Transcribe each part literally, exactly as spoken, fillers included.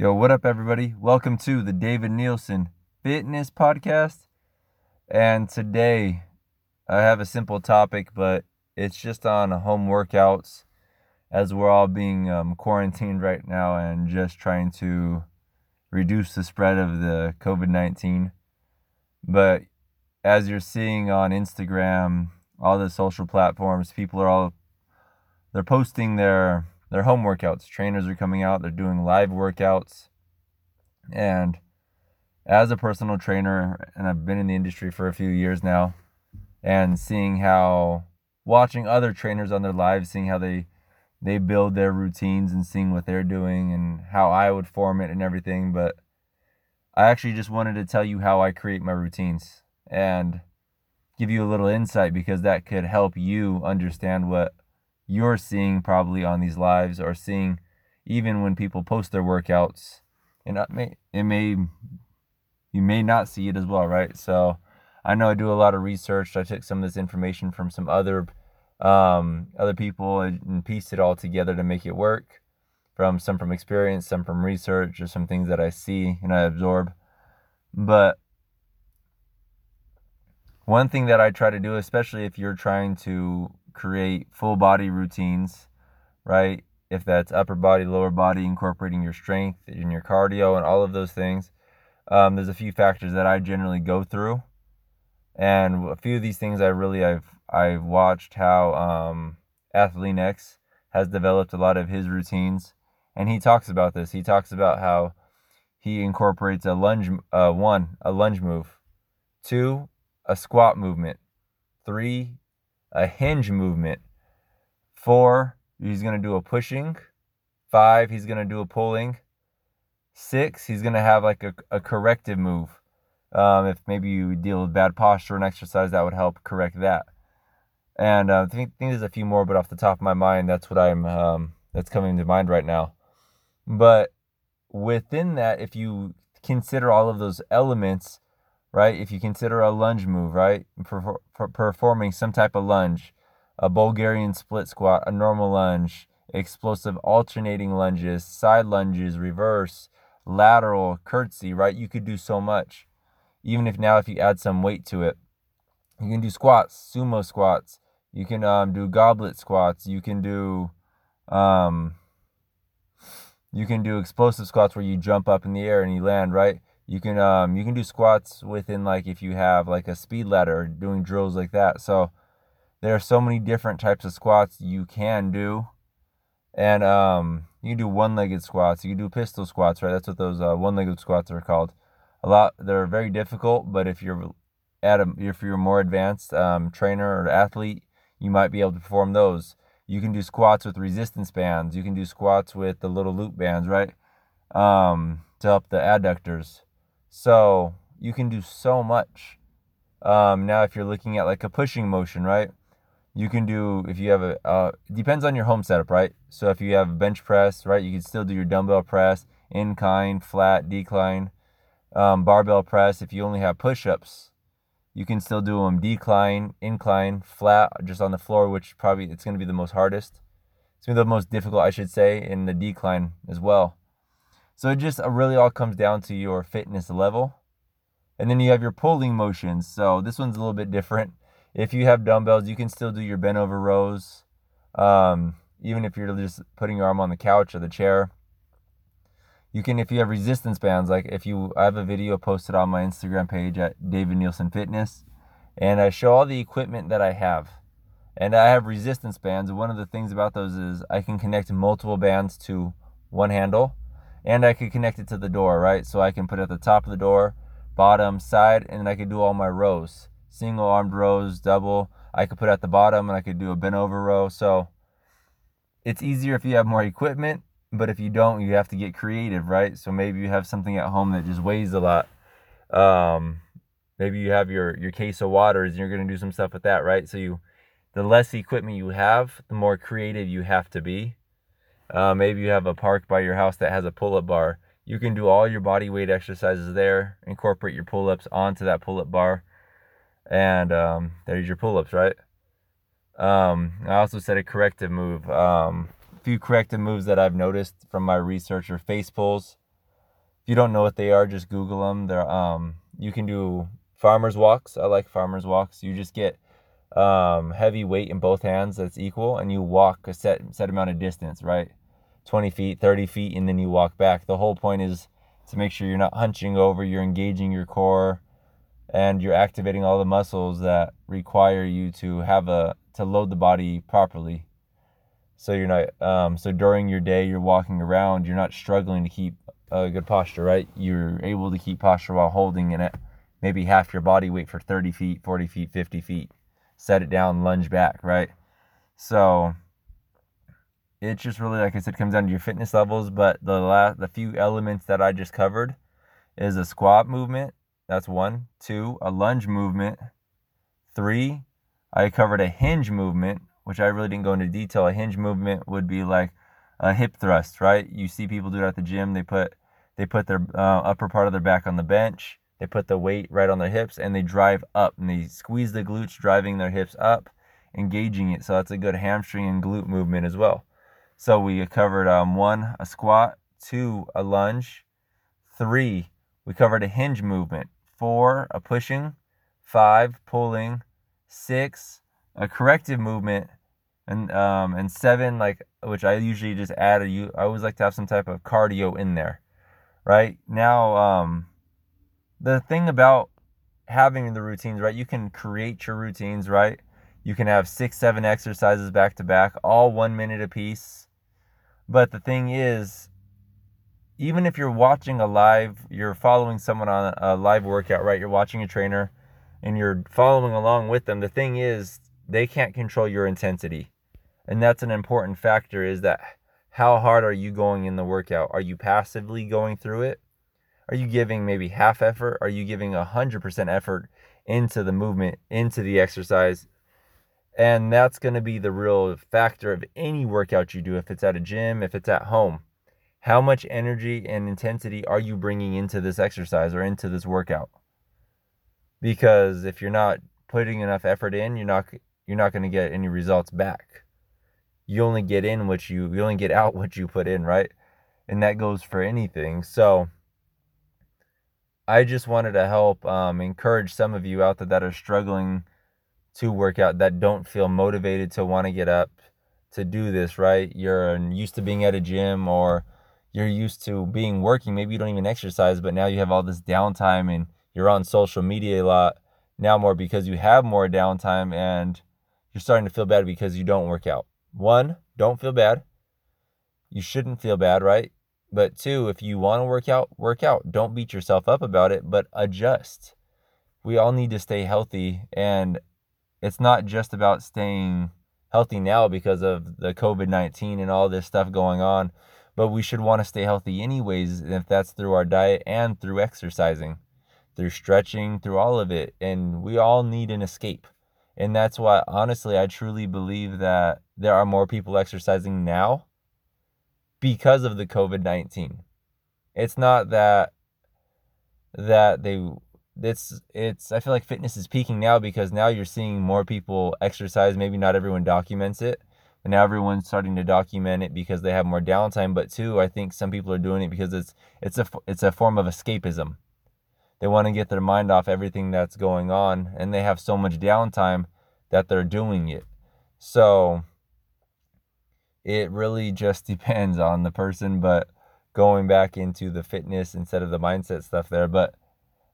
Yo, what up, everybody? Welcome to the David Nielsen Fitness Podcast. And today I have a simple topic, but it's just on home workouts as we're all being um, quarantined right now and just trying to reduce the spread of the covid nineteen. But as you're seeing on Instagram, all the social platforms, people are all, they're posting their Their home workouts. Trainers are coming out. They're doing live workouts. And as a personal trainer, and I've been in the industry for a few years now, and seeing how, watching other trainers on their lives, seeing how they, they build their routines and seeing what they're doing and how I would form it and everything. But I actually just wanted to tell you how I create my routines and give you a little insight, because that could help you understand what you're seeing probably on these lives, or seeing even when people post their workouts, and it may, it may, you may not see it as well, right? So I know I do a lot of research. I took some of this information from some other, um, other people and pieced it all together to make it work, from some from experience, some from research, or some things that I see and I absorb. But one thing that I try to do, especially if you're trying to create full body routines, right? If that's upper body, lower body, incorporating your strength and your cardio and all of those things. Um, there's a few factors that I generally go through, and a few of these things I really I've I've watched how um, AthleanX has developed a lot of his routines, and he talks about this. He talks about how he incorporates a lunge, uh, one a lunge move, two a squat movement, three a hinge movement, four, he's going to do a pushing, five, he's going to do a pulling, six, he's going to have like a, a corrective move. Um, if maybe you deal with bad posture and exercise, that would help correct that. And uh, I think, think there's a few more, but off the top of my mind, that's what I'm, um, that's coming to mind right now. But within that, if you consider all of those elements, right? If you consider a lunge move, right? Per- per- performing some type of lunge, a Bulgarian split squat, a normal lunge, explosive alternating lunges, side lunges, reverse, lateral, curtsy, right? You could do so much. Even if now, if you add some weight to it, you can do squats, sumo squats. You can um, do goblet squats. You can do, um, you can do explosive squats where you jump up in the air and you land, right? You can um you can do squats within, like, if you have like a speed ladder, doing drills like that. So there are so many different types of squats you can do. And um you can do one-legged squats, you can do pistol squats, right? That's what those uh, one-legged squats are called. A lot they're very difficult, but if you're at a, if you're a more advanced um, trainer or athlete, you might be able to perform those. You can do squats with resistance bands, you can do squats with the little loop bands, right? Um to help the adductors. So you can do so much. Um, now, if you're looking at like a pushing motion, right? You can do, if you have a, uh, depends on your home setup, right? So if you have bench press, right, you can still do your dumbbell press, incline, flat, decline, um, barbell press. If you only have push-ups, you can still do them decline, incline, flat, just on the floor, which probably it's going to be the most hardest. It's going to be the most difficult, I should say, in the decline as well. So it just really all comes down to your fitness level. And then you have your pulling motions. So this one's a little bit different. If you have dumbbells, you can still do your bent over rows, um, even if you're just putting your arm on the couch or the chair. You can, if you have resistance bands, like if you, I have a video posted on my Instagram page at David Nielsen Fitness, and I show all the equipment that I have. And I have resistance bands. One of the things about those is I can connect multiple bands to one handle. And I could connect it to the door, right? So I can put it at the top of the door, bottom, side, and then I could do all my rows. Single armed rows, double. I could put it at the bottom, and I could do a bent over row. So it's easier if you have more equipment, but if you don't, you have to get creative, right? So maybe you have something at home that just weighs a lot. Um, maybe you have your, your case of waters, and you're going to do some stuff with that, right? So you, the less equipment you have, the more creative you have to be. Uh, maybe you have a park by your house that has a pull-up bar. You can do all your body weight exercises there, incorporate your pull-ups onto that pull-up bar, and um, there's your pull-ups, right? Um, I also said a corrective move. Um, a few corrective moves that I've noticed from my research are face pulls, you don't know what they are, just Google them. They're, um, you can do farmer's walks. I like farmer's walks. You just get um, heavy weight in both hands that's equal, and you walk a set set amount of distance, right? twenty feet, thirty feet, and then you walk back. The whole point is to make sure you're not hunching over, you're engaging your core, and you're activating all the muscles that require you to have a to load the body properly. So you're not um, so during your day you're walking around, you're not struggling to keep a good posture, right? You're able to keep posture while holding in it, maybe half your body weight for thirty feet, forty feet, fifty feet. Set it down, lunge back, right? So it's just really, like I said, comes down to your fitness levels, but the la- the few elements that I just covered is a squat movement. That's one. Two, a lunge movement. Three, I covered a hinge movement, which I really didn't go into detail. A hinge movement would be like a hip thrust, right? You see people do it at the gym. They put they put their uh, upper part of their back on the bench. They put the weight right on their hips, and they drive up, and they squeeze the glutes, driving their hips up, engaging it. So that's a good hamstring and glute movement as well. So we covered um, one, a squat, two, a lunge, three, we covered a hinge movement, four, a pushing, five, pulling, six, a corrective movement, and um, and seven, like, which I usually just add, a, I always like to have some type of cardio in there, right? Now, um, the thing about having the routines, right, you can create your routines, right? You can have six, seven exercises back to back, all one minute apiece. But the thing is, even if you're watching a live, you're following someone on a live workout, right? You're watching a trainer and you're following along with them. The thing is, they can't control your intensity. And that's an important factor, is that how hard are you going in the workout? Are you passively going through it? Are you giving maybe half effort? Are you giving one hundred percent effort into the movement, into the exercise? And that's going to be the real factor of any workout you do, if it's at a gym, if it's at home. How much energy and intensity are you bringing into this exercise or into this workout? Because if you're not putting enough effort in, you're not you're not going to get any results back. You only get in what you you only get out what you put in, right? And that goes for anything. So I just wanted to help um, encourage some of you out there that are struggling to work out, that don't feel motivated to want to get up to do this, right? You're used to being at a gym, or you're used to being working. Maybe you don't even exercise, but now you have all this downtime and you're on social media a lot now, more because you have more downtime, and you're starting to feel bad because you don't work out. One, don't feel bad. You shouldn't feel bad, right? But two, if you want to work out, work out. Don't beat yourself up about it, but adjust. We all need to stay healthy, and it's not just about staying healthy now because of the covid nineteen and all this stuff going on, but we should want to stay healthy anyways, if that's through our diet and through exercising, through stretching, through all of it. And we all need an escape. And that's why, honestly, I truly believe that there are more people exercising now because of the covid nineteen. It's not that that they... It's, it's, I feel like fitness is peaking now because now you're seeing more people exercise. Maybe not everyone documents it, but now everyone's starting to document it because they have more downtime. But two, I think some people are doing it because it's, it's a, it's a form of escapism. They want to get their mind off everything that's going on, and they have so much downtime that they're doing it. So it really just depends on the person, but going back into the fitness instead of the mindset stuff there, but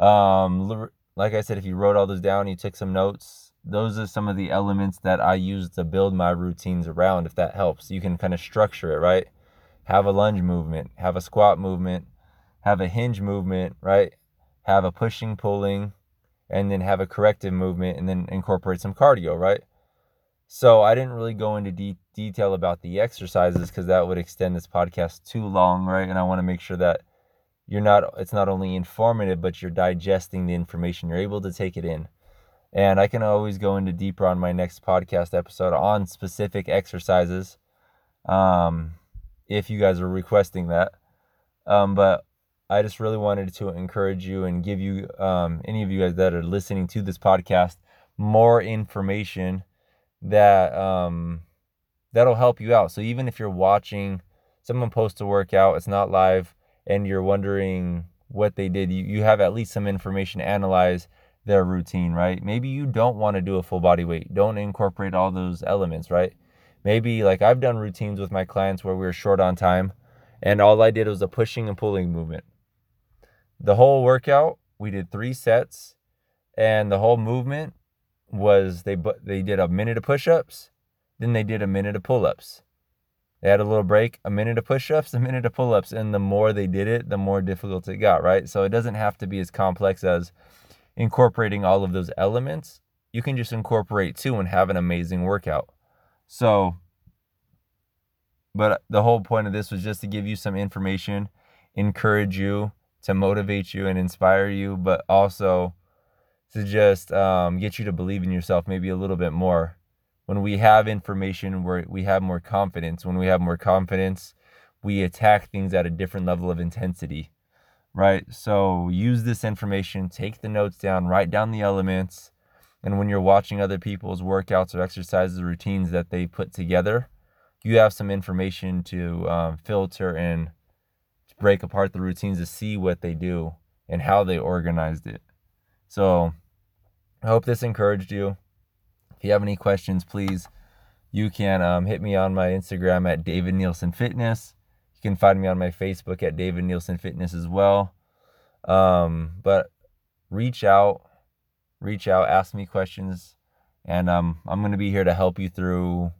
Um, like I said, if you wrote all this down, you took some notes, those are some of the elements that I use to build my routines around. If that helps, you can kind of structure it, right? Have a lunge movement, have a squat movement, have a hinge movement, right? Have a pushing, pulling, and then have a corrective movement, and then incorporate some cardio, right? So I didn't really go into de- detail about the exercises because that would extend this podcast too long, right? And I want to make sure that You're not, it's not only informative, but you're digesting the information. You're able to take it in. And I can always go into deeper on my next podcast episode on specific exercises, um, if you guys are requesting that. Um, but I just really wanted to encourage you and give you, um, any of you guys that are listening to this podcast, more information that um, that'll help you out. So even if you're watching someone post a workout, it's not live, and you're wondering what they did, you, you have at least some information to analyze their routine, right? Maybe you don't want to do a full body weight. Don't incorporate all those elements, right? Maybe, like, I've done routines with my clients where we were short on time, and all I did was a pushing and pulling movement. The whole workout, we did three sets, and the whole movement was they they did a minute of push-ups, then they did a minute of pull-ups. They had a little break, a minute of push-ups, a minute of pull-ups, and the more they did it, the more difficult it got, right? So it doesn't have to be as complex as incorporating all of those elements. You can just incorporate two and have an amazing workout. So, but the whole point of this was just to give you some information, encourage you, to motivate you and inspire you, but also to just um, get you to believe in yourself maybe a little bit more. When we have information, we're, we have more confidence. When we have more confidence, we attack things at a different level of intensity, right? So use this information, take the notes down, write down the elements. And when you're watching other people's workouts or exercises, routines that they put together, you have some information to um, filter and break apart the routines to see what they do and how they organized it. So I hope this encouraged you. If you have any questions, please, you can um, hit me on my Instagram at David Nielsen Fitness. You can find me on my Facebook at David Nielsen Fitness as well. Um, but reach out, reach out, ask me questions, and um, I'm going to be here to help you through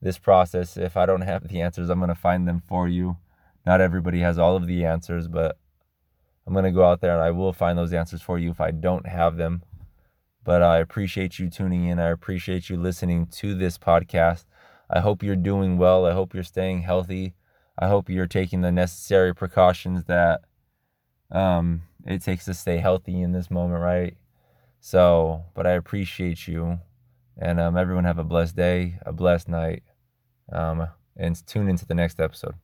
this process. If I don't have the answers, I'm going to find them for you. Not everybody has all of the answers, but I'm going to go out there and I will find those answers for you if I don't have them. But I appreciate you tuning in. I appreciate you listening to this podcast. I hope you're doing well. I hope you're staying healthy. I hope you're taking the necessary precautions that um, it takes to stay healthy in this moment, right? So, but I appreciate you. And um, everyone have a blessed day, a blessed night, um, and tune into the next episode.